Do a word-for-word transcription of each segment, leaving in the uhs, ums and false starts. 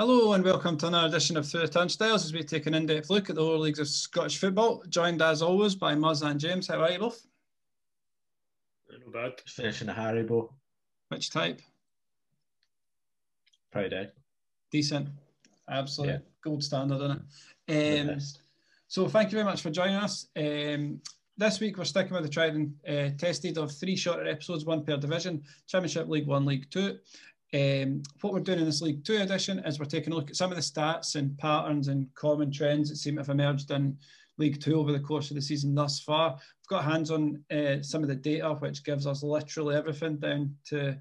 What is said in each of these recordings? Hello and welcome to another edition of Through the Turnstiles as we take an in-depth look at the lower leagues of Scottish football, joined as always by Muzz and James. How are you both? Not bad. Finishing a Haribo. Which type? Proud egg. Decent. Absolutely. Yeah. Gold standard, isn't it? Um, so thank you very much for joining us. Um, This week we're sticking with the tried and uh, tested of three shorter episodes, one per division, Championship League One, League Two. Um, what we're doing in this League Two edition is we're taking a look at some of the stats and patterns and common trends that seem to have emerged in League Two over the course of the season thus far. We've got hands on uh, some of the data, which gives us literally everything down to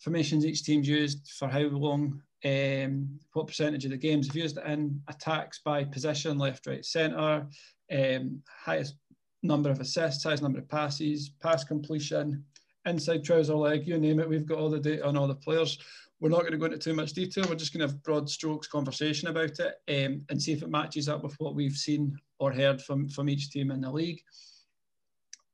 formations each team's used for how long, um, what percentage of the games have used it in, attacks by position, left, right, centre, um, highest number of assists, size, number of passes, pass completion, inside trouser leg, you name it, we've got all the data on all the players. We're not going to go into too much detail, we're just going to have broad strokes conversation about it um, and see if it matches up with what we've seen or heard from, from each team in the league.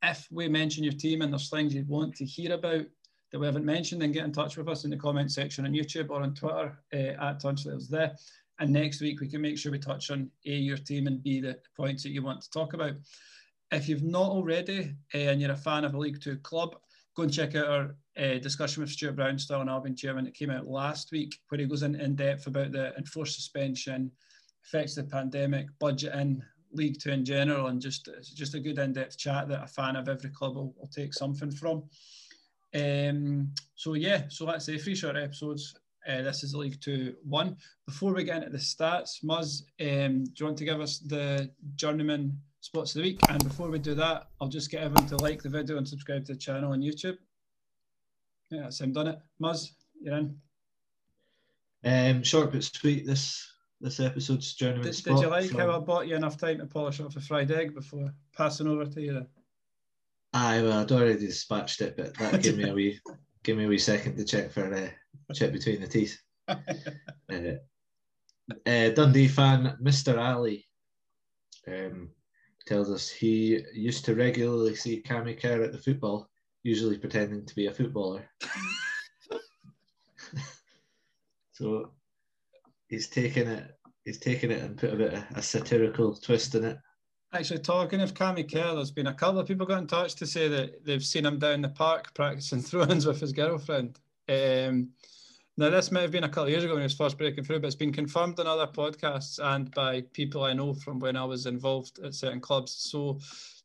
If we mention your team and there's things you want to hear about that we haven't mentioned, then get in touch with us in the comment section on YouTube or on Twitter uh, at Turnstiles there. And next week we can make sure we touch on A, your team, and B, the points that you want to talk about. If you've not already uh, and you're a fan of a League Two club, go and check out our uh, discussion with Stuart Brownstone, an Albion chairman, that came out last week, where he goes in, in depth about the enforced suspension, effects of the pandemic, budgeting, League Two in general, and just, it's just a good in-depth chat that a fan of every club will, will take something from. Um, so yeah, so that's the three short episodes. Uh, this is League Two one. Before we get into the stats, Muzz, um, do you want to give us the journeyman spots of the week? And before we do that, I'll just get everyone to like the video and subscribe to the channel on YouTube. Yeah, that's him done it. Muzz, you're in. Um, short but sweet, this this episode's journeyman did, spot. Did you like so, how I bought you enough time to polish off a fried egg before passing over to you? Aye, well, I'd already dispatched it, but that gave me a wee gave me a wee second to check for a uh, check between the teeth. uh, uh, Dundee fan Mister Ali Um tells us he used to regularly see Cammy Kerr at the football, usually pretending to be a footballer. So he's taken it, he's taken it and put a bit of a satirical twist in it. Actually, talking of Cammy Kerr, there's been a couple of people got in touch to say that they've seen him down the park practicing throw-ins with his girlfriend. Um, now, this might have been a couple of years ago when he was first breaking through, but it's been confirmed on other podcasts and by people I know from when I was involved at certain clubs. So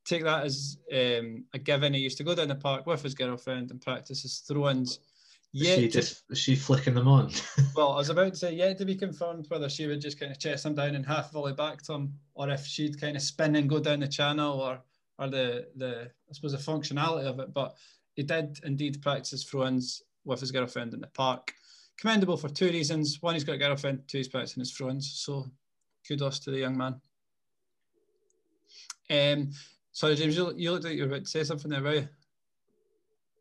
take that as um, a given. He used to go down the park with his girlfriend and practice his throw-ins. Yet she just to, she flicking them on. Well, I was about to say, yet to be confirmed whether she would just kind of chest him down and half volley back to him, or if she'd kind of spin and go down the channel, or or the the I suppose the functionality of it. But he did indeed practice his throw-ins with his girlfriend in the park. Commendable for two reasons. One, he's got a girlfriend. Two, he's practicing his throw-ins. So kudos to the young man. Um, sorry, James, you, you looked like you were about to say something there, right?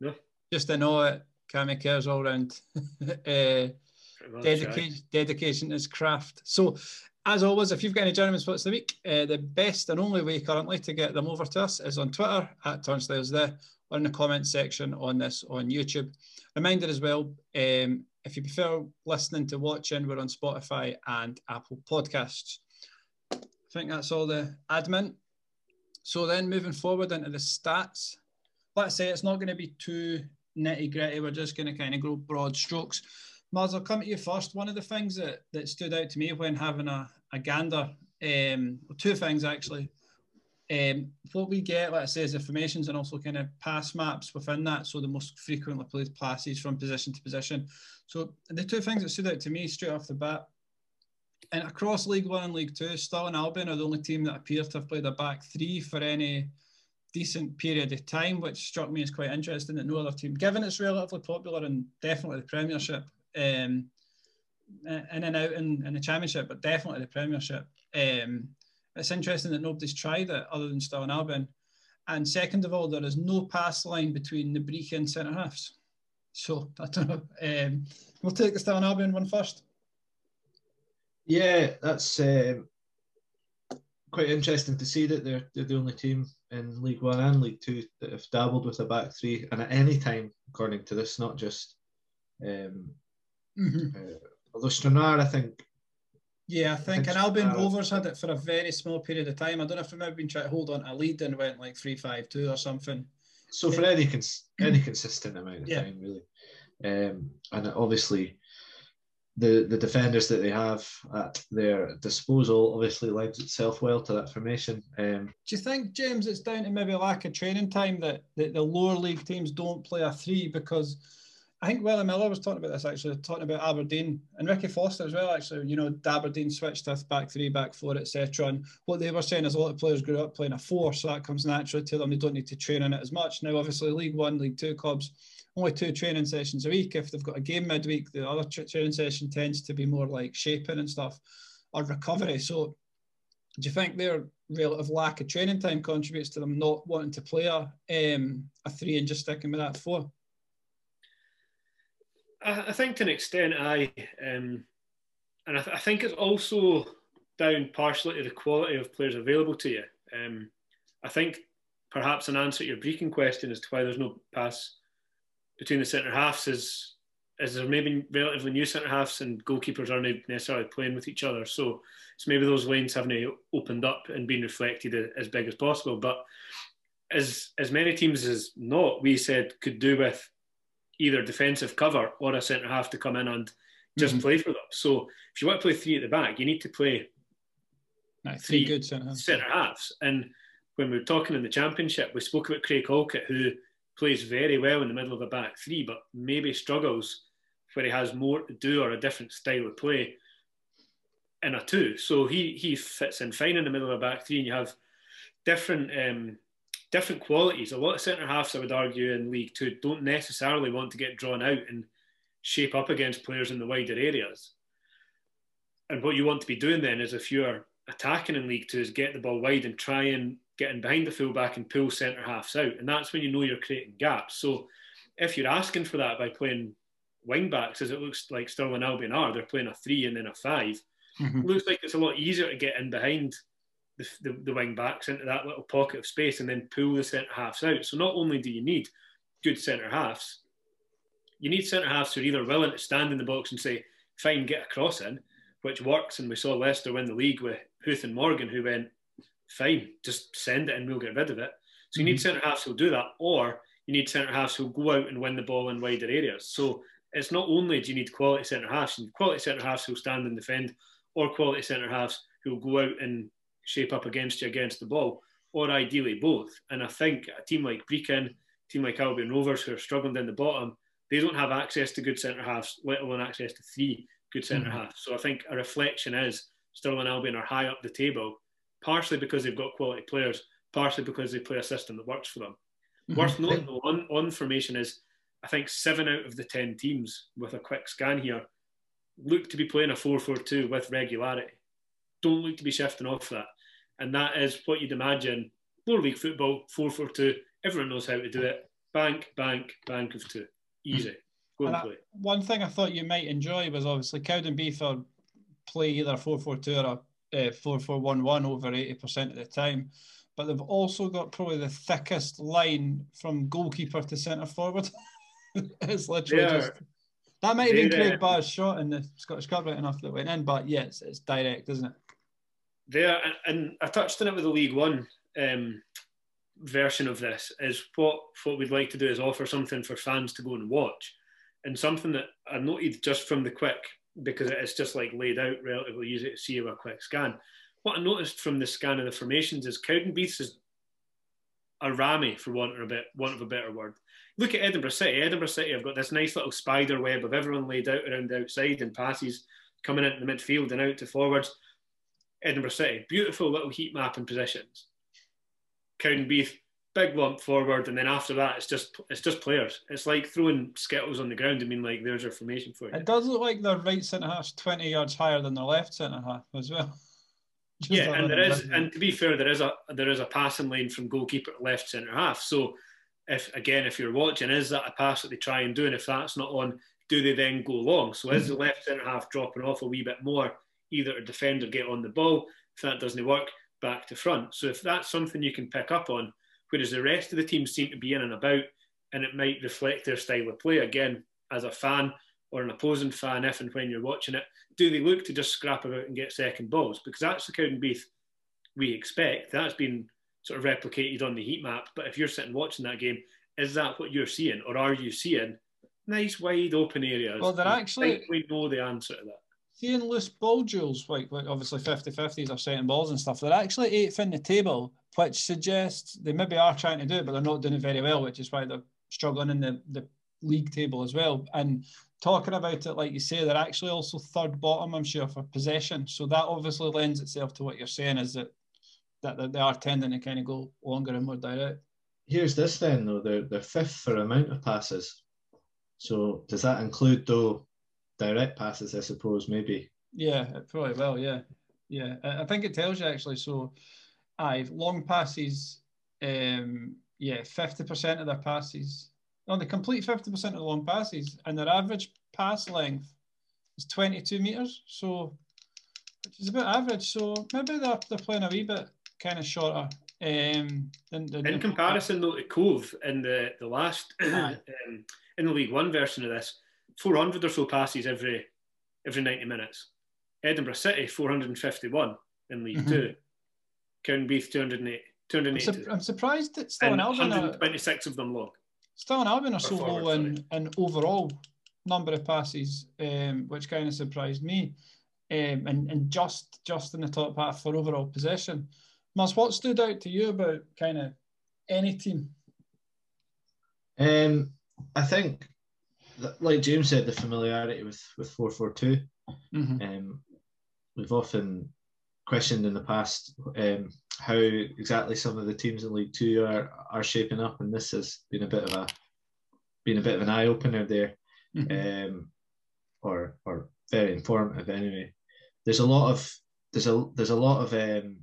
Yeah. Just to know it, Cammy Kerr's all round. uh, dedication, dedication to his craft. So, as always, if you've got any journeyman spots of the week, uh, the best and only way currently to get them over to us is on Twitter, at Turnstiles there, or in the comments section on this on YouTube. Reminder as well, um, if you prefer listening to watching, we're on Spotify and Apple Podcasts. I think that's all the admin. So then moving forward into the stats, let's say it's not going to be too nitty gritty. We're just going to kind of go broad strokes. Mars, I'll come to you first. One of the things that, that stood out to me when having a, a gander, um, or two things actually, um, what we get, let's say, is the formations and also kind of pass maps within that. So the most frequently played passes from position to position. So the two things that stood out to me straight off the bat, and across League One and League Two, Stirling Albion are the only team that appear to have played a back three for any decent period of time, which struck me as quite interesting that no other team, given it's relatively popular and definitely the Premiership, um, in and out in, in the Championship, but definitely the Premiership. Um, it's interesting that nobody's tried it other than Stirling Albion. And second of all, there is no pass line between the Brechin centre halves. So, I don't know. Um, we'll take the Stirling Albion one first. Yeah, that's um, quite interesting to see that they're, they're the only team in League One and League Two that have dabbled with a back three. And at any time, according to this, not just um, mm-hmm. uh, although Stranraer, I think. Yeah, I think, I think and Albion Rovers had it for a very small period of time. I don't know if they maybe been trying to hold on to a lead and went like three five two or something. So for any cons any consistent amount of yeah. time, really, um, and obviously the the defenders that they have at their disposal obviously lends itself well to that formation. Um, Do you think, James, it's down to maybe a lack of training time that, that the lower league teams don't play a three? Because I think Willie Miller was talking about this actually, talking about Aberdeen and Ricky Foster as well. Actually, you know, Aberdeen switched to back three, back four, et cetera. And what they were saying is a lot of players grew up playing a four, so that comes naturally to them. They don't need to train on it as much. Now, obviously, League One, League Two clubs only two training sessions a week. If they've got a game midweek, the other training session tends to be more like shaping and stuff or recovery. So, do you think their relative lack of training time contributes to them not wanting to play a um, a three and just sticking with that four? I think to an extent, aye. Um, and I, th I think it's also down partially to the quality of players available to you. Um, I think perhaps an answer to your Brechin question as to why there's no pass between the centre-halves is, is there maybe relatively new centre-halves and goalkeepers aren't necessarily playing with each other. So it's maybe those lanes haven't opened up and been reflected as big as possible. But as, as many teams as not, we said could do with either defensive cover or a centre-half to come in and just mm-hmm. play for them. So if you want to play three at the back, you need to play no, three, three good centre-halves. centre-halves. And when we were talking in the Championship, we spoke about Craig Halkett, who plays very well in the middle of a back three, but maybe struggles where he has more to do or a different style of play in a two. So he, he fits in fine in the middle of a back three, and you have different... Um, different qualities. A lot of centre-halves, I would argue, in League Two don't necessarily want to get drawn out and shape up against players in the wider areas. And what you want to be doing then is, if you're attacking in League Two, is get the ball wide and try and get in behind the full-back and pull centre-halves out. And that's when you know you're creating gaps. So if you're asking for that by playing wing-backs, as it looks like Stirling Albion are, they're playing a three and then a five. Mm-hmm. It looks like it's a lot easier to get in behind The, the, the wing backs into that little pocket of space and then pull the centre halves out. So not only do you need good centre halves, you need centre halves who are either willing to stand in the box and say, fine, get a cross in, which works. And we saw Leicester win the league with Huth and Morgan, who went, fine, just send it and we'll get rid of it. So you mm-hmm. need centre halves who'll do that, or you need centre halves who'll go out and win the ball in wider areas. So it's not only do you need quality centre halves, you need quality centre halves who'll stand and defend, or quality centre halves who'll go out and shape up against you against the ball, or ideally both. And I think a team like Brechin, a team like Albion Rovers, who are struggling down the bottom, they don't have access to good centre-halves, let alone access to three good centre-halves. Mm-hmm. So I think a reflection is Stirling Albion are high up the table, partially because they've got quality players, partially because they play a system that works for them. Mm-hmm. Worth noting though, on, on formation is, I think seven out of the ten teams, with a quick scan here, look to be playing a four four two with regularity. Don't look to be shifting off that. And that is what you'd imagine. Lower league football, four four two, everyone knows how to do it. Bank, bank, bank of two. Easy. Go and, and play. I, one thing I thought you might enjoy was obviously Cowdenbeath play either four four two or a uh, four four one one over eighty percent of the time. But they've also got probably the thickest line from goalkeeper to centre forward. It's literally yeah. just... That might have been Craig Barr's shot in the Scottish Cup right enough that went in, but yes, yeah, it's, it's direct, isn't it? There, and I touched on it with the League One um, version of this, is what, what we'd like to do is offer something for fans to go and watch. And something that I noted just from the quick, because it's just like laid out relatively easy to see with a quick scan. What I noticed from the scan of the formations is Cowdenbeath's is a rammy, for want of a, bit, want of a better word. Look at Edinburgh City. Edinburgh City have got this nice little spider web of everyone laid out around the outside and passes coming into the midfield and out to forwards. Edinburgh City, beautiful little heat map and positions. Cowdenbeath, big lump forward, and then after that, it's just it's just players. It's like throwing skittles on the ground. I mean, like, there's your formation for you. It does look like their right centre half's twenty yards higher than their left centre half as well. Just yeah, and there is, bit. and to be fair, there is a there is a passing lane from goalkeeper to left centre half. So, if again, if you're watching, is that a pass that they try and do? And if that's not on, do they then go long? So, is the left centre half dropping off a wee bit more? Either a defender get on the ball. If that doesn't work, back to front. So if that's something you can pick up on, whereas the rest of the team seem to be in and about, and it might reflect their style of play. Again, as a fan, or an opposing fan, if and when you're watching it, do they look to just scrap about and get second balls? Because that's the Cowdenbeath we expect. That's been sort of replicated on the heat map. But if you're sitting watching that game, is that what you're seeing? Or are you seeing nice wide open areas? Well, they're actually... I think we know the answer to that. Seeing loose ball duels, like, like obviously fifty-fifties or setting balls and stuff, they're actually eighth in the table, which suggests they maybe are trying to do it, but they're not doing it very well, which is why they're struggling in the, the league table as well. And talking about it, like you say, they're actually also third bottom, I'm sure, for possession. So that obviously lends itself to what you're saying, is that, that they are tending to kind of go longer and more direct. Here's this then, though. They're, they're fifth for amount of passes. So does that include, though, direct passes, I suppose, maybe? Yeah, it probably will, yeah. Yeah, I think it tells you, actually. So, aye, long passes, um, yeah, fifty percent of their passes. On the complete fifty percent of the long passes, and their average pass length is twenty-two metres, so, which is about average. So maybe they're, they're playing a wee bit kind of shorter. Um, than, than in comparison, though, to Cove in the, the last, um, in the League One version of this, four hundred or so passes every every ninety minutes. Edinburgh City, four hundred fifty-one in League mm-hmm. Two. Cowdenbeath, two hundred eight. two hundred eight I'm, su I'm surprised that Stirling Albion one hundred twenty-six are, of them long. Stirling Albion are so low in, in overall number of passes, um, which kind of surprised me. Um, and, and just just in the top half for overall possession. Maz, what stood out to you about kind of any team? Um, I think, like James said, the familiarity with with four four two. We've often questioned in the past um, how exactly some of the teams in League Two are are shaping up, and this has been a bit of a been a bit of an eye opener there, mm-hmm. um, or or very informative anyway. There's a lot of there's a there's a lot of um,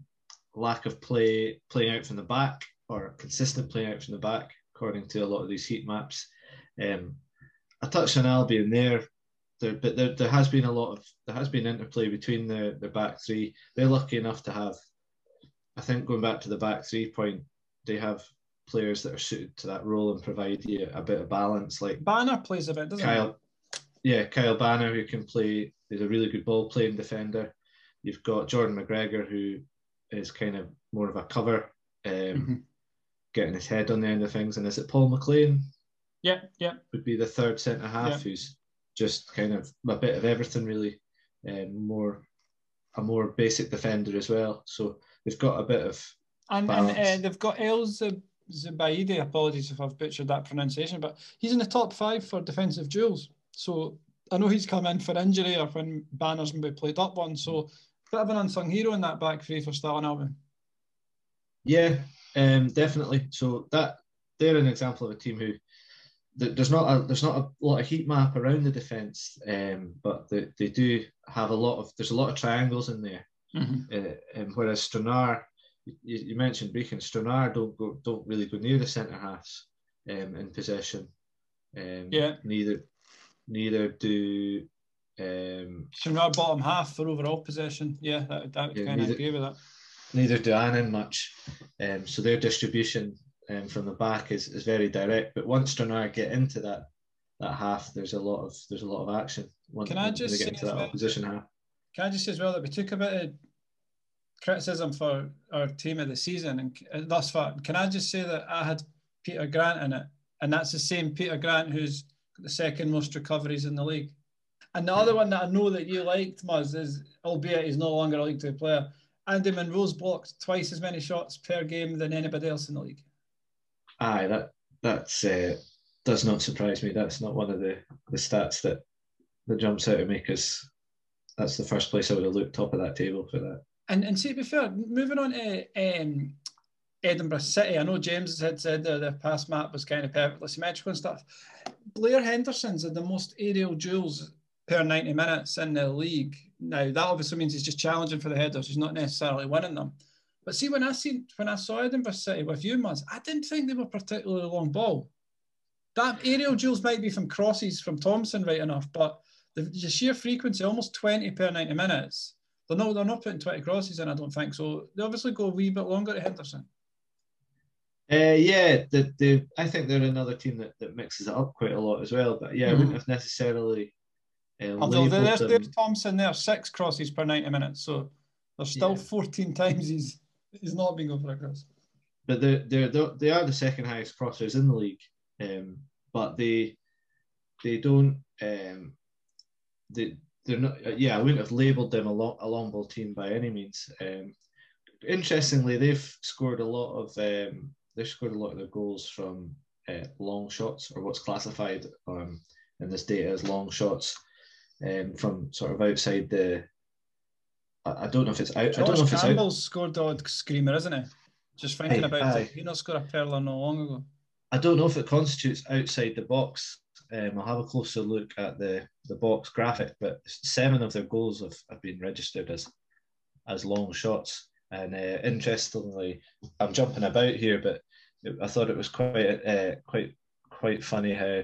lack of play playing out from the back, or consistent playing out from the back, according to a lot of these heat maps. Um, I touched on Albion there, there but there, there has been a lot of there has been interplay between the the back three. They're lucky enough to have, I think, going back to the back three point, they have players that are suited to that role and provide you a bit of balance. Like Banner plays a bit, doesn't Kyle, he? Yeah, Kyle Banner, who can play. He's a really good ball playing defender. You've got Jordan McGregor, who is kind of more of a cover, um, mm-hmm. getting his head on the end of things. And is it Paul Maclean? Yeah, yeah. Would be the third centre half, yeah. Who's just kind of a bit of everything, really, and um, more a more basic defender as well. So they've got a bit of and, and uh, they've got El Zubaidi. Apologies if I've butchered that pronunciation, but he's in the top five for defensive duels. So I know he's come in for injury or when Banner's maybe played up one. So a bit of an unsung hero in that back three for Stirling Albion. Yeah, um, definitely. So that they're an example of a team who. There's not a there's not a lot of heat map around the defence, um, but they, they do have a lot of there's a lot of triangles in there. Mm-hmm. uh, and whereas Stranraer, you, you mentioned Brechin, Stranraer don't go don't really go near the centre halves um, in possession. Um, yeah. Neither neither do. Um, Stranraer bottom half for overall possession. Yeah, that, that would yeah, kind of agree with that. Neither do Annan much, um, so their distribution. Um, from the back is, is very direct, but once Stranraer get into that that half, there's a lot of there's a lot of action. Once, can I just they get into that well, opposition half? Can I just say as well that we took a bit of criticism for our team of the season and thus far? Can I just say that I had Peter Grant in it, and that's the same Peter Grant who's got the second most recoveries in the league. And the yeah. other one that I know that you liked, Muzz, is albeit he's no longer a League Two player, Andy Munro's blocked twice as many shots per game than anybody else in the league. Aye, that that's, uh, does not surprise me. That's not one of the, the stats that, that jumps out at me, because that's the first place I would have looked, top of that table for that. And and see, to be fair, moving on to um, Edinburgh City, I know James had said that their pass map was kind of perfectly symmetrical and stuff. Blair Henderson's had the most aerial duels per ninety minutes in the league. Now, that obviously means he's just challenging for the headers. He's not necessarily winning them. But see, when I seen when I saw Edinburgh City with you, Muzz, I didn't think they were particularly long ball. That aerial duels might be from crosses from Thompson, right enough, but the, the sheer frequency, almost twenty per ninety minutes. They're not they're not putting twenty crosses in, I don't think. So they obviously go a wee bit longer to Henderson. Uh, yeah, the, the I think they're another team that, that mixes it up quite a lot as well. But yeah, mm-hmm. I wouldn't have necessarily Uh, Although there's, there's Thompson there, six crosses per ninety minutes, so there's still yeah. fourteen times he's he's not been going for a cross. But they're, they're, they're, they are the second highest crossers in the league, um, but they they don't um, they they're not yeah I wouldn't have labelled them a long a long ball team by any means. Um, interestingly, they've scored a lot of um, they've scored a lot of their goals from uh, long shots, or what's classified um, in this data as long shots. Um, from sort of outside the, I, I don't know if it's out. Josh I don't know if it's Campbell's out. scored the odd screamer, isn't he? Just thinking aye, about aye. it, he not scored a perler not long ago. I don't know if it constitutes outside the box. Um, I'll have a closer look at the, the box graphic, but seven of their goals have, have been registered as as long shots. And uh, interestingly, I'm jumping about here, but it, I thought it was quite uh, quite quite funny how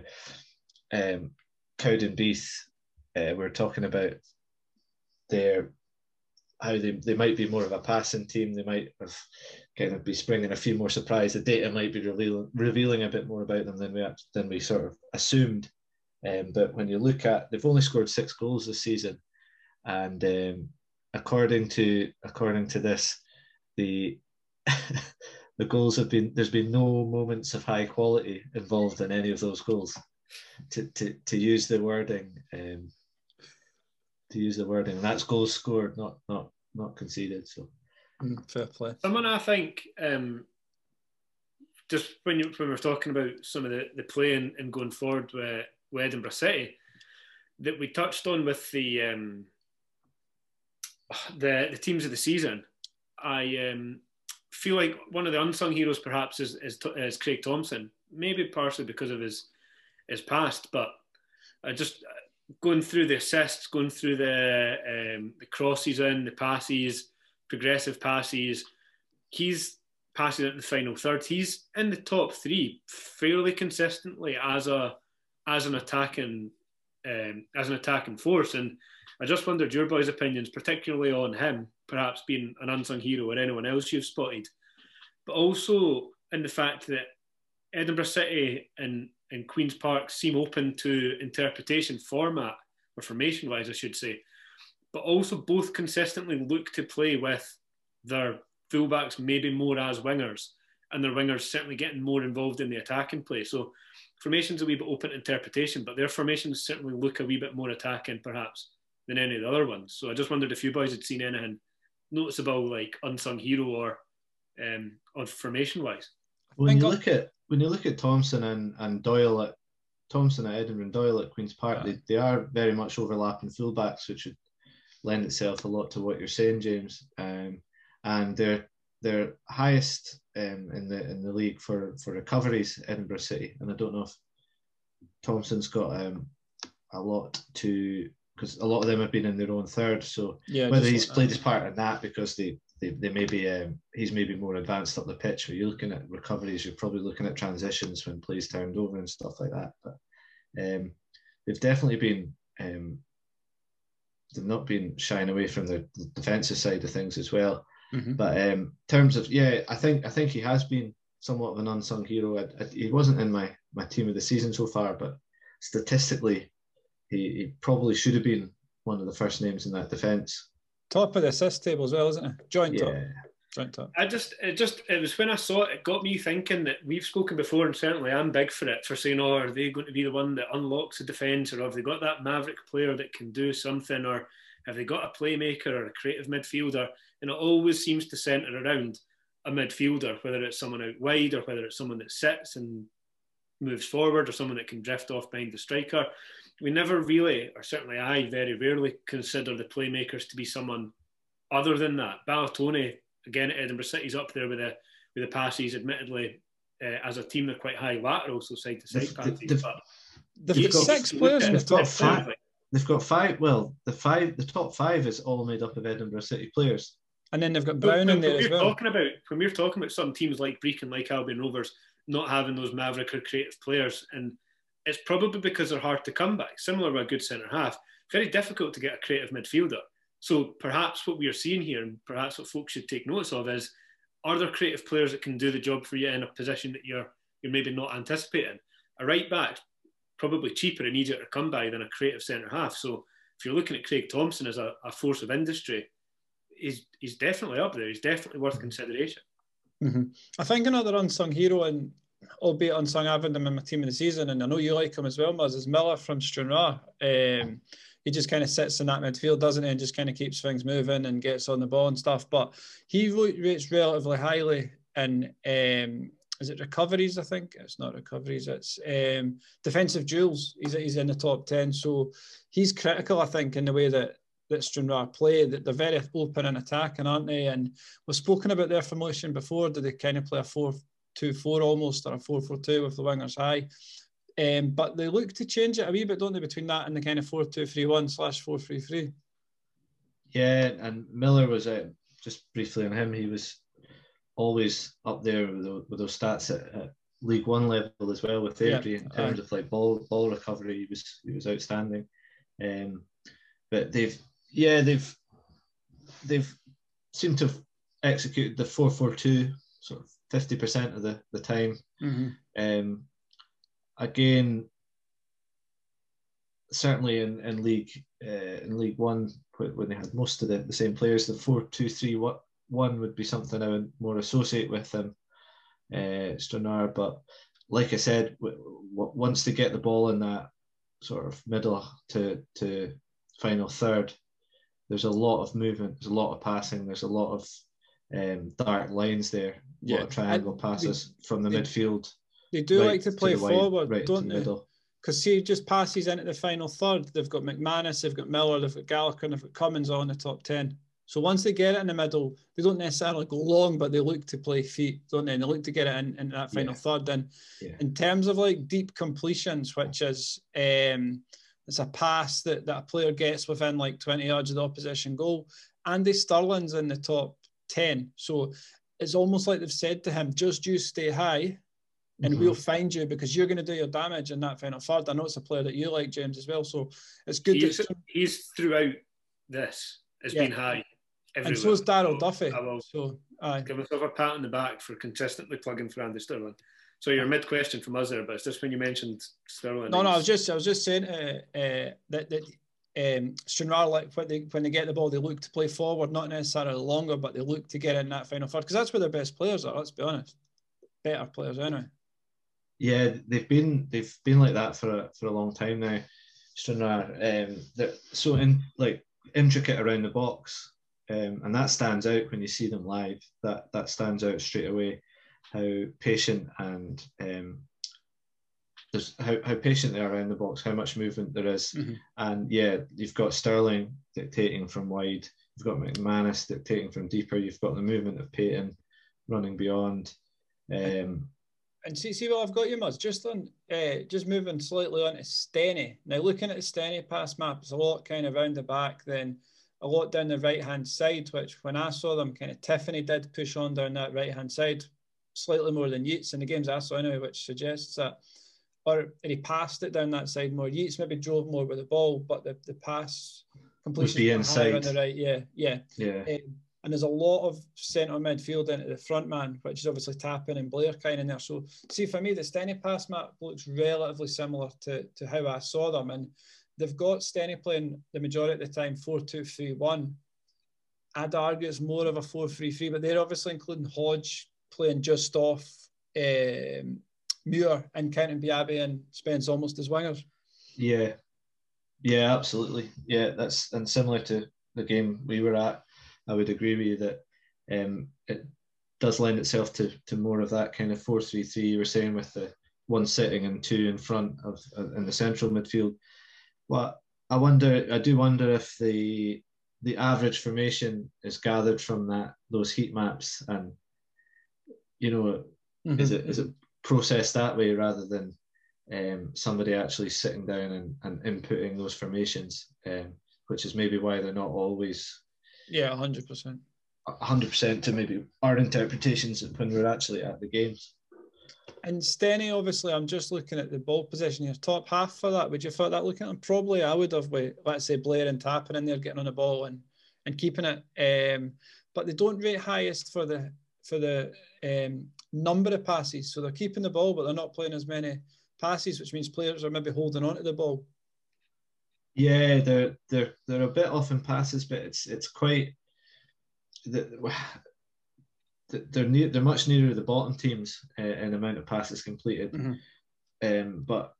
um, Cowdenbeath. Uh, we're talking about their how they, they might be more of a passing team. They might have kind of be springing a few more surprises. The data might be revealing revealing a bit more about them than we than we sort of assumed. Um, but when you look at, they've only scored six goals this season, and um, according to according to this, the the goals have been there's been no moments of high quality involved in any of those goals. To, to to use the wording, um, to use the wording, and that's goals scored, not not not conceded. So fair play. Someone I think um, just when you when we're talking about some of the the play and, and going forward with, with Edinburgh City, that we touched on with the um, the the teams of the season, I um, feel like one of the unsung heroes perhaps is is, is Craig Thompson, maybe partially because of his. Is past, but I just going through the assists, going through the um, the crosses in, the passes, progressive passes. He's passing at the final third. He's in the top three fairly consistently as a as an attacking um, as an attacking force. And I just wondered your boys' opinions, particularly on him, perhaps being an unsung hero or anyone else you've spotted, but also in the fact that Edinburgh City and and Queen's Park seem open to interpretation format, or formation-wise, I should say, but also both consistently look to play with their fullbacks maybe more as wingers, and their wingers certainly getting more involved in the attacking play. So formation's a wee bit open to interpretation, but their formations certainly look a wee bit more attacking, perhaps, than any of the other ones. So I just wondered if you boys had seen anything noticeable, like unsung hero or um, or formation-wise. When you look at when you look at Thompson and, and Doyle at Thompson at Edinburgh and Doyle at Queen's Park, yeah. they, they are very much overlapping fullbacks, which would lend itself a lot to what you're saying, James. Um, and they're they're highest um, in the in the league for, for recoveries, Edinburgh City. And I don't know if Thompson's got um, a lot to because a lot of them have been in their own third. So yeah, whether he's played his part in that because they They, they may be, um, he's maybe more advanced up the pitch. Where you're looking at recoveries, you're probably looking at transitions when plays turned over and stuff like that. But um, they've definitely been, um, they've not been shying away from the defensive side of things as well. Mm-hmm. But um, in terms of, yeah, I think I think he has been somewhat of an unsung hero. I, I, he wasn't in my, my team of the season so far, but statistically, he, he probably should have been one of the first names in that defence. Top of the assist table as well, isn't it? Joint yeah. top. Joint top. I just, it just, it was when I saw it, it got me thinking that we've spoken before, and certainly I'm big for it, for saying, oh, are they going to be the one that unlocks the defence, or have they got that maverick player that can do something, or have they got a playmaker or a creative midfielder? And it always seems to centre around a midfielder, whether it's someone out wide, or whether it's someone that sits and moves forward, or someone that can drift off behind the striker. We never really, or certainly I very rarely, consider the playmakers to be someone other than that. Balatoni, again at Edinburgh City, is up there with the with the passes. Admittedly, uh, as a team, they're quite high lateral, so side to side passes. They've, but they've, they've got six players. They've it, got five. They've got five. Well, the five, the top five, is all made up of Edinburgh City players. And then they've got Brown in there as well. Talking about when we're talking about some teams like Brechin, like Albion Rovers, not having those maverick or creative players, and it's probably because they're hard to come by. Similar with a good centre-half, very difficult to get a creative midfielder. So perhaps what we are seeing here, and perhaps what folks should take notice of, is are there creative players that can do the job for you in a position that you're you're maybe not anticipating? A right-back probably cheaper and easier to come by than a creative centre-half. So if you're looking at Craig Thompson as a, a force of industry, he's, he's definitely up there. He's definitely worth consideration. Mm-hmm. I think another unsung hero, and albeit unsung, I've had him in my team in the season, and I know you like him as well, Maz, is Miller from Stranraer. Um, he just kind of sits in that midfield, doesn't he, and just kind of keeps things moving and gets on the ball and stuff. But he rates relatively highly in, um, is it recoveries, I think? It's not recoveries, it's um, defensive duels. He's, he's in the top ten. So he's critical, I think, in the way that that Stranraer play, that they're very open and attacking, aren't they? And we've spoken about their formation before, that they kind of play a four two four almost, or a four four two with the wingers high. Um, but they look to change it a wee bit, don't they, between that and the kind of four two three one slash four three three. Yeah, and Miller was, uh, just briefly on him, he was always up there with, the, with those stats at, at League One level as well with Airdrie, yeah, in terms uh, of like ball ball recovery. He was, he was outstanding. Um, but they've, yeah, they've they've seemed to have executed the four four two sort of fifty percent of the, the time. Mm-hmm. Um, again, certainly in, in League uh, in League One, when they had most of the, the same players, the four two three one would be something I would more associate with them, uh, Stranraer. But like I said, w- w- once they get the ball in that sort of middle to, to final third, there's a lot of movement, there's a lot of passing, there's a lot of um, dark lines there, a yeah. lot of triangle and passes they, from the they, midfield. They do right like to play to the forward, wide, right don't the they? Because see, just passes into the final third, they've got McManus, they've got Miller, they've got Gallagher, and they've got Cummins all in the top ten. So once they get it in the middle, they don't necessarily go long, but they look to play feet, don't they? And they look to get it in, in that final yeah. third. And yeah. in terms of like deep completions, which is... Um, It's a pass that, that a player gets within like twenty yards of the opposition goal. Andy Sterling's in the top ten. So it's almost like they've said to him, just you stay high and mm-hmm. we'll find you because you're going to do your damage in that final third. I know it's a player that you like, James, as well. So it's good. He's, that he's throughout this has yeah. been high everywhere. And so is Daryl Duffy. I will so, aye. give myself a pat on the back for consistently plugging for Andy Sterling. So you're mid question from us there, but it's just when you mentioned Sterling. No, no, I was just, I was just saying uh, uh, that that um, Stranraer, like when they when they get the ball, they look to play forward, not necessarily longer, but they look to get in that final third because that's where their best players are. Let's be honest, better players anyway. Yeah, they've been they've been like that for a, for a long time now. Stranraer, um, they're so in like intricate around the box, um, and that stands out when you see them live. That that stands out straight away. How patient and um, there's how, how patient they are around the box, how much movement there is, mm-hmm. and yeah, you've got Sterling dictating from wide, you've got McManus dictating from deeper, you've got the movement of Payton running beyond. Um, and see, see, what I've got you, Muzz. Just on, uh, just moving slightly on to Stenny. Now, looking at the Stenny pass map, it's a lot kind of round the back then. A lot down the right hand side, which when I saw them, kind of Tiffany did push on down that right hand side. Slightly more than Yeats in the games I saw anyway, which suggests that, or and he passed it down that side more. Yeats maybe drove more with the ball, but the, the pass completion would be inside. On the right, yeah, yeah, yeah. Um, and there's a lot of centre midfield into the front man, which is obviously Tappin and Blair kind in there. So see, for me, the Stenny pass map looks relatively similar to to how I saw them, and they've got Stenny playing the majority of the time four two three one. I'd argue it's more of a four three three, but they're obviously including Hodge playing just off um, Muir and Cowdenbeath and Spence almost as wingers. Yeah, yeah, absolutely. Yeah, that's and similar to the game we were at, I would agree with you that um, it does lend itself to to more of that kind of four three three you were saying with the one sitting and two in front of uh, in the central midfield. Well, I wonder, I do wonder if the the average formation is gathered from that those heat maps and. You know, mm-hmm. is it is it processed that way rather than um, somebody actually sitting down and, and inputting those formations, um, which is maybe why they're not always yeah, a hundred percent, a hundred percent to maybe our interpretations when we're actually at the games. And Stenny, obviously, I'm just looking at the ball position here. Top half for that, would you have thought that looking at them? Probably, I would have. With let's say Blair and Tappin in there, getting on the ball and and keeping it, um, but they don't rate highest for the. for the um, number of passes. So they're keeping the ball, but they're not playing as many passes, which means players are maybe holding on to the ball. Yeah, they're they're they're a bit off in passes, but it's it's quite they're near, they're much nearer the bottom teams uh, in the amount of passes completed. Mm-hmm. Um, but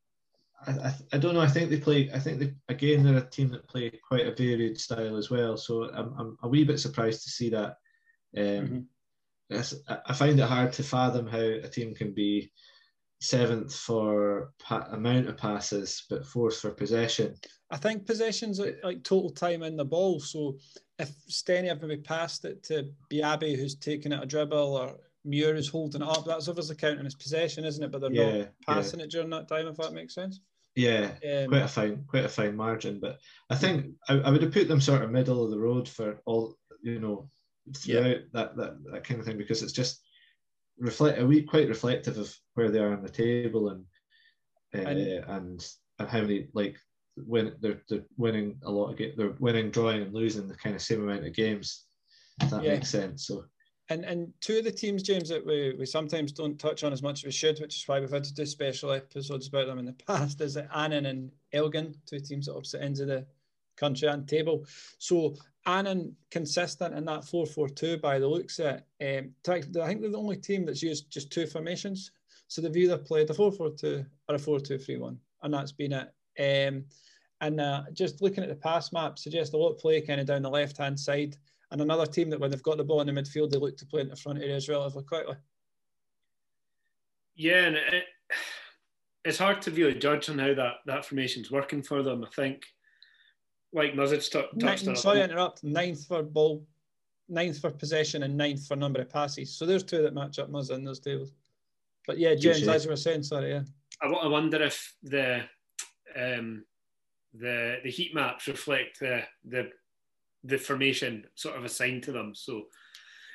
I, I I don't know. I think they play. I think they, again they're a team that play quite a varied style as well. So I'm I'm a wee bit surprised to see that. Um, mm-hmm. I, I find it hard to fathom how a team can be seventh for pa- amount of passes, but fourth for possession. I think possession's like, like total time in the ball. So if Stenny have maybe passed it to Biabi, who's taken it a dribble, or Muir is holding it up, that's obviously counting as possession, isn't it? But they're yeah, not passing yeah. it during that time, if that makes sense. Yeah, um, quite a fine, quite a fine margin. But I think I, I would have put them sort of middle of the road for all, you know, throughout yeah. that, that that kind of thing, because it's just reflect a week quite reflective of where they are on the table and uh, and, and and how many like when they're they're winning a lot of games, they're winning, drawing, and losing the kind of same amount of games. If that yeah. makes sense. So and and two of the teams, James, that we we sometimes don't touch on as much as we should, which is why we've had to do special episodes about them in the past, is Annan and Elgin, two teams at opposite ends of the country and table. So Annan consistent in that four four two by the looks of it. Um, I think they're the only team that's used just two formations. So they've either played a four four two or a four two three one, and that's been it. Um, and uh, just looking at the pass map, suggests a lot of play kind of down the left-hand side, and another team that when they've got the ball in the midfield, they look to play into front areas relatively quickly. Yeah, and it, it's hard to really judge on how that, that formation's working for them, I think. Like Muzzard's t- touched on. Sorry to interrupt. Ninth for ball, ninth for possession, and ninth for number of passes. So there's two that match up Muzzard in those tables. But yeah, James, you as you were saying, sorry, yeah. I, I wonder if the um, the the heat maps reflect the the the formation sort of assigned to them. So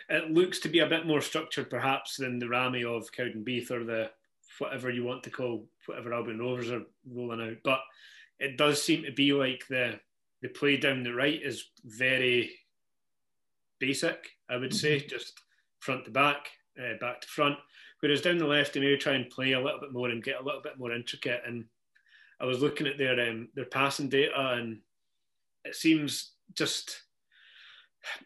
it looks to be a bit more structured, perhaps, than the Rammy of Cowdenbeath or the whatever you want to call whatever Albion Rovers are rolling out. But it does seem to be like the The play down the right is very basic, I would say, just front to back, uh, back to front. Whereas down the left, they may try and play a little bit more and get a little bit more intricate. And I was looking at their um, their passing data, and it seems just,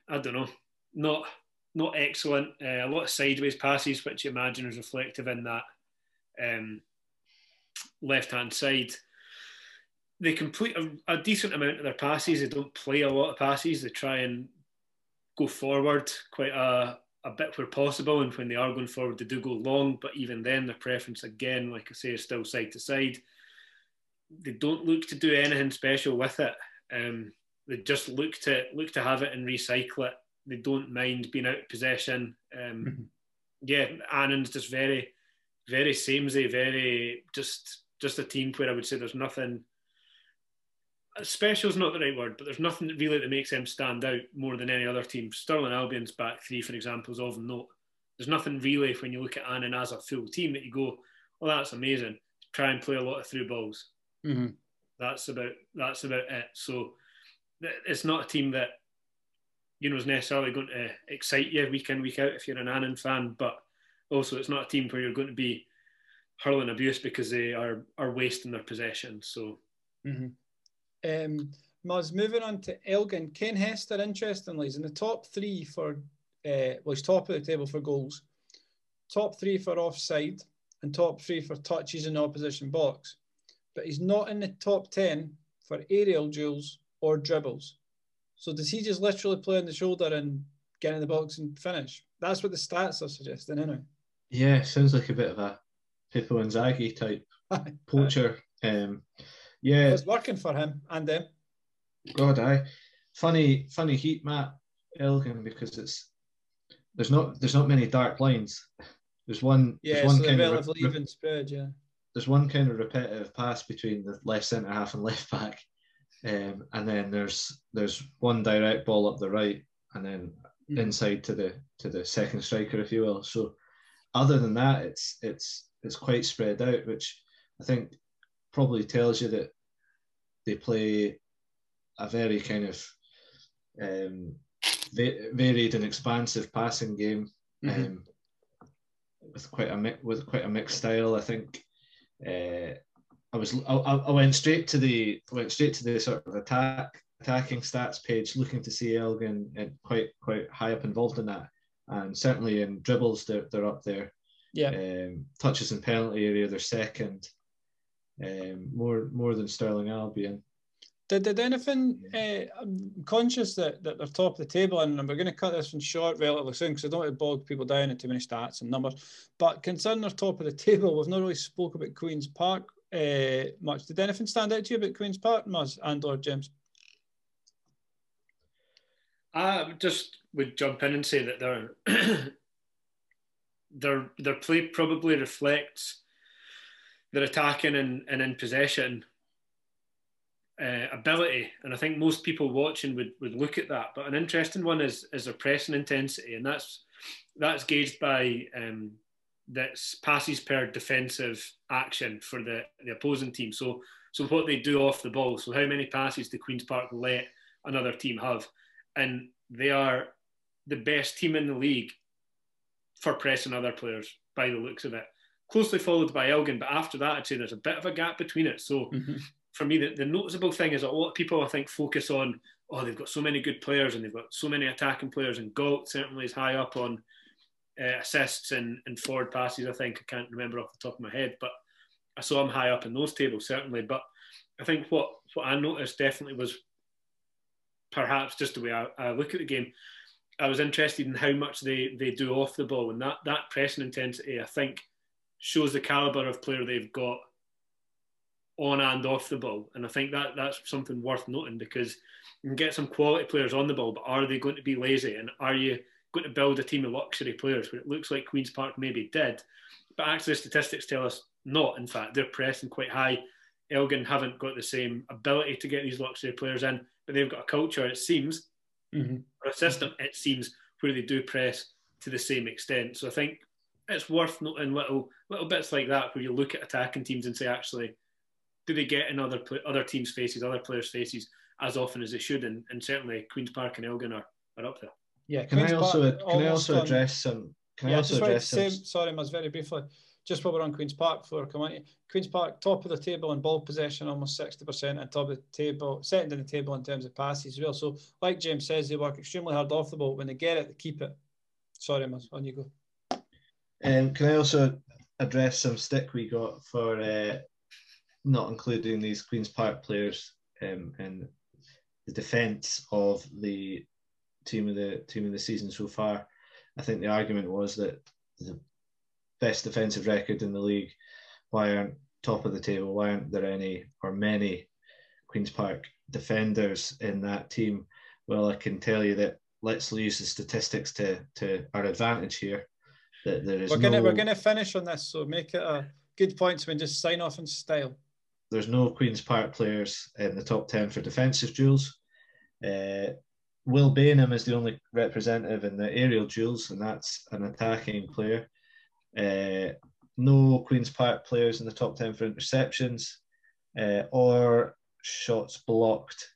I don't know, not not excellent. Uh, a lot of sideways passes, which you imagine is reflective in that um, left-hand side. They complete a, a decent amount of their passes. They don't play a lot of passes. They try and go forward quite a, a bit where possible. And when they are going forward, they do go long. But even then, their preference, again, like I say, is still side to side. They don't look to do anything special with it. Um, they just look to look to have it and recycle it. They don't mind being out of possession. Um, mm-hmm. Yeah, Annan's just very, very samey, very just just a team where I would say there's nothing... Special is not the right word, but there's nothing really that makes them stand out more than any other team. Stirling Albion's back three, for example, is of note. There's nothing really when you look at Annan as a full team that you go, "Oh, that's amazing." Try and play a lot of through balls. Mm-hmm. That's about that's about it. So it's not a team that you know is necessarily going to excite you week in, week out if you're an Annan fan. But also, it's not a team where you're going to be hurling abuse because they are are wasting their possession. So. Mm-hmm. Um, Muzz, moving on to Elgin. Kane Hester, interestingly, is in the top three for, uh, well, he's top of the table for goals, top three for offside, and top three for touches in the opposition box. But he's not in the top ten for aerial duels or dribbles. So does he just literally play on the shoulder and get in the box and finish? That's what the stats are suggesting, isn't it? Yeah, sounds like a bit of a Pippo Inzaghi type poacher. Um Yeah, it's working for him and them. God, aye. Funny, funny heat map, Elgin, because it's there's not there's not many dark lines. There's one. Yeah, there's one so kind of re- even spread. Yeah. There's one kind of repetitive pass between the left centre half and left back, um, and then there's there's one direct ball up the right, and then mm. inside to the to the second striker, if you will. So, other than that, it's it's it's quite spread out, which I think probably tells you that they play a very kind of um, va- varied and expansive passing game um, mm-hmm. with quite a mi- with quite a mixed style. I think uh, I was I, I went straight to the went straight to the sort of attack attacking stats page, looking to see Elgin and quite quite high up involved in that, and certainly in dribbles they're they're up there. Yeah, um, touches in penalty area they're second, um, more more than Stirling Albion. Did, did anything, uh, I'm conscious that, that they're top of the table, and we're going to cut this one short relatively soon because I don't want to bog people down in too many stats and numbers, but concerning they're top of the table, we've not really spoke about Queen's Park uh, much. Did anything stand out to you about Queen's Park, Muzz and or James? I just would jump in and say that their, their, their play probably reflects their attacking and, and in possession Uh, ability, and I think most people watching would, would look at that. But an interesting one is is their pressing intensity, and that's that's gauged by um, that's passes per defensive action for the, the opposing team. So so what they do off the ball. So how many passes the Queen's Park let another team have, and they are the best team in the league for pressing other players by the looks of it. Closely followed by Elgin, but after that, I'd say there's a bit of a gap between it. So. Mm-hmm. For me, the, the noticeable thing is that a lot of people, I think, focus on, oh, they've got so many good players and they've got so many attacking players, and Galt certainly is high up on uh, assists and, and forward passes, I think. I can't remember off the top of my head, but I saw him high up in those tables, certainly. But I think what, what I noticed definitely was perhaps just the way I, I look at the game. I was interested in how much they, they do off the ball, and that, that pressing intensity, I think, shows the calibre of player they've got on and off the ball. And I think that that's something worth noting, because you can get some quality players on the ball, but are they going to be lazy, and are you going to build a team of luxury players, where it looks like Queen's Park maybe did, but actually the statistics tell us not. In fact, they're pressing quite high. Elgin haven't got the same ability to get these luxury players in, but they've got a culture, it seems, mm-hmm. or a system, it seems, where they do press to the same extent. So I think it's worth noting little, little bits like that, where you look at attacking teams and say, actually, do they get in other other teams' faces, other players' faces, as often as they should? And, and certainly Queen's Park and Elgin are, are up there. Yeah. Can Queen's I also Park, can I also address some? Can yeah, I also address some? Sorry, Muzz, very briefly. Just while we're on Queen's Park, for come on to you. Queen's Park top of the table in ball possession, almost sixty percent, and top of the table, second in the table in terms of passes as well. So, like James says, they work extremely hard off the ball. When they get it, they keep it. Sorry, Muzz, on you go. And um, can I also address some stick we got for? Uh, not including these Queen's Park players um, in the defence of the team of the team of the season so far. I think the argument was that the best defensive record in the league, why aren't top of the table, why aren't there any or many Queen's Park defenders in that team? Well, I can tell you that let's use the statistics to, to our advantage here. That there is we're gonna no... we're gonna finish on this, so make it a good point when just sign off in style. There's no Queen's Park players in the top ten for defensive duels. Uh, Will Bainham is the only representative in the aerial duels, and that's an attacking player. Uh, no Queen's Park players in the top ten for interceptions uh, or shots blocked.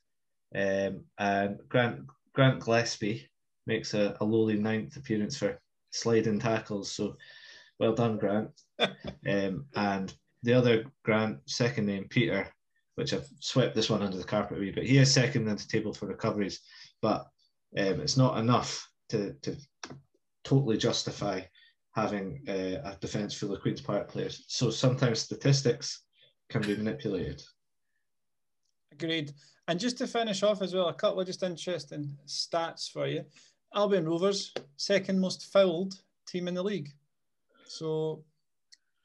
Um, and Grant Grant Gillespie makes a, a lowly ninth appearance for sliding tackles. So well done, Grant. um, and the other Grant, second name, Peter, which I've swept this one under the carpet a wee bit, he is second on the table for recoveries, but um, it's not enough to, to totally justify having uh, a defence full of Queen's Park players. So sometimes statistics can be manipulated. Agreed. And just to finish off as well, a couple of just interesting stats for you. Albion Rovers, second most fouled team in the league. So...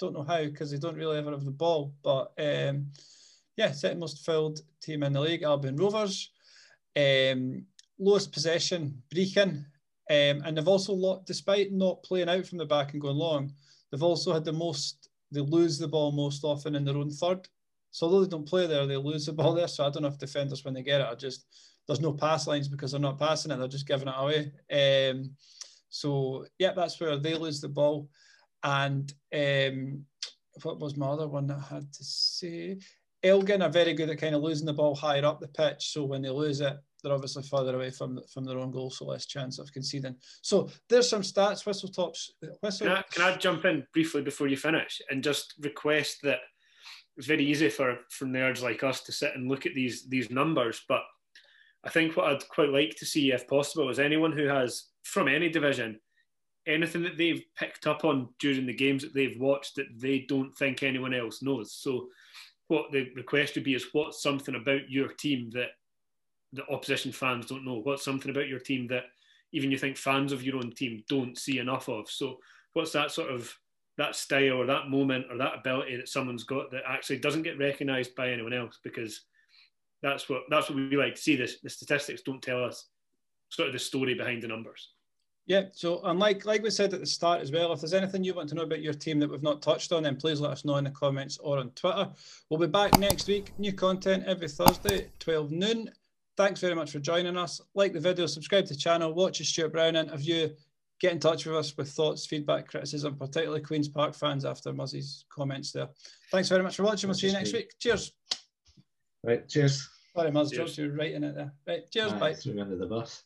don't know how, because they don't really ever have the ball, but um, yeah, second most fouled team in the league, Albion Rovers. Um, lowest possession, Brechin, um, and they've also, lot, despite not playing out from the back and going long, they've also had the most, they lose the ball most often in their own third. So although they don't play there, they lose the ball there, so I don't know if defenders, when they get it, are just, there's no pass lines because they're not passing it, they're just giving it away. Um, so yeah, that's where they lose the ball. And um, what was my other one that I had to say? Elgin are very good at kind of losing the ball higher up the pitch. So when they lose it, they're obviously further away from from their own goal, so less chance of conceding. So there's some stats, whistle tops. Whistle. Can I, can I jump in briefly before you finish and just request that it's very easy for, for nerds like us to sit and look at these these numbers. But I think what I'd quite like to see, if possible, is anyone who has, from any division, anything that they've picked up on during the games that they've watched that they don't think anyone else knows. So what the request would be is, what's something about your team that the opposition fans don't know? What's something about your team that even you think fans of your own team don't see enough of? So what's that sort of, that style or that moment or that ability that someone's got that actually doesn't get recognised by anyone else? Because that's what that's what we like to see. This the statistics don't tell us sort of the story behind the numbers. Yeah, so and like like we said at the start as well, if there's anything you want to know about your team that we've not touched on, then please let us know in the comments or on Twitter. We'll be back next week. New content every Thursday at twelve noon. Thanks very much for joining us. Like the video, subscribe to the channel, watch a Stuart Brown interview, get in touch with us with thoughts, feedback, criticism, particularly Queen's Park fans after Muzzy's comments there. Thanks very much for watching. We'll see you next week. Cheers. Right, cheers. Sorry, Muzz, George, you're writing it there. Right, cheers, bye. Through under the bus.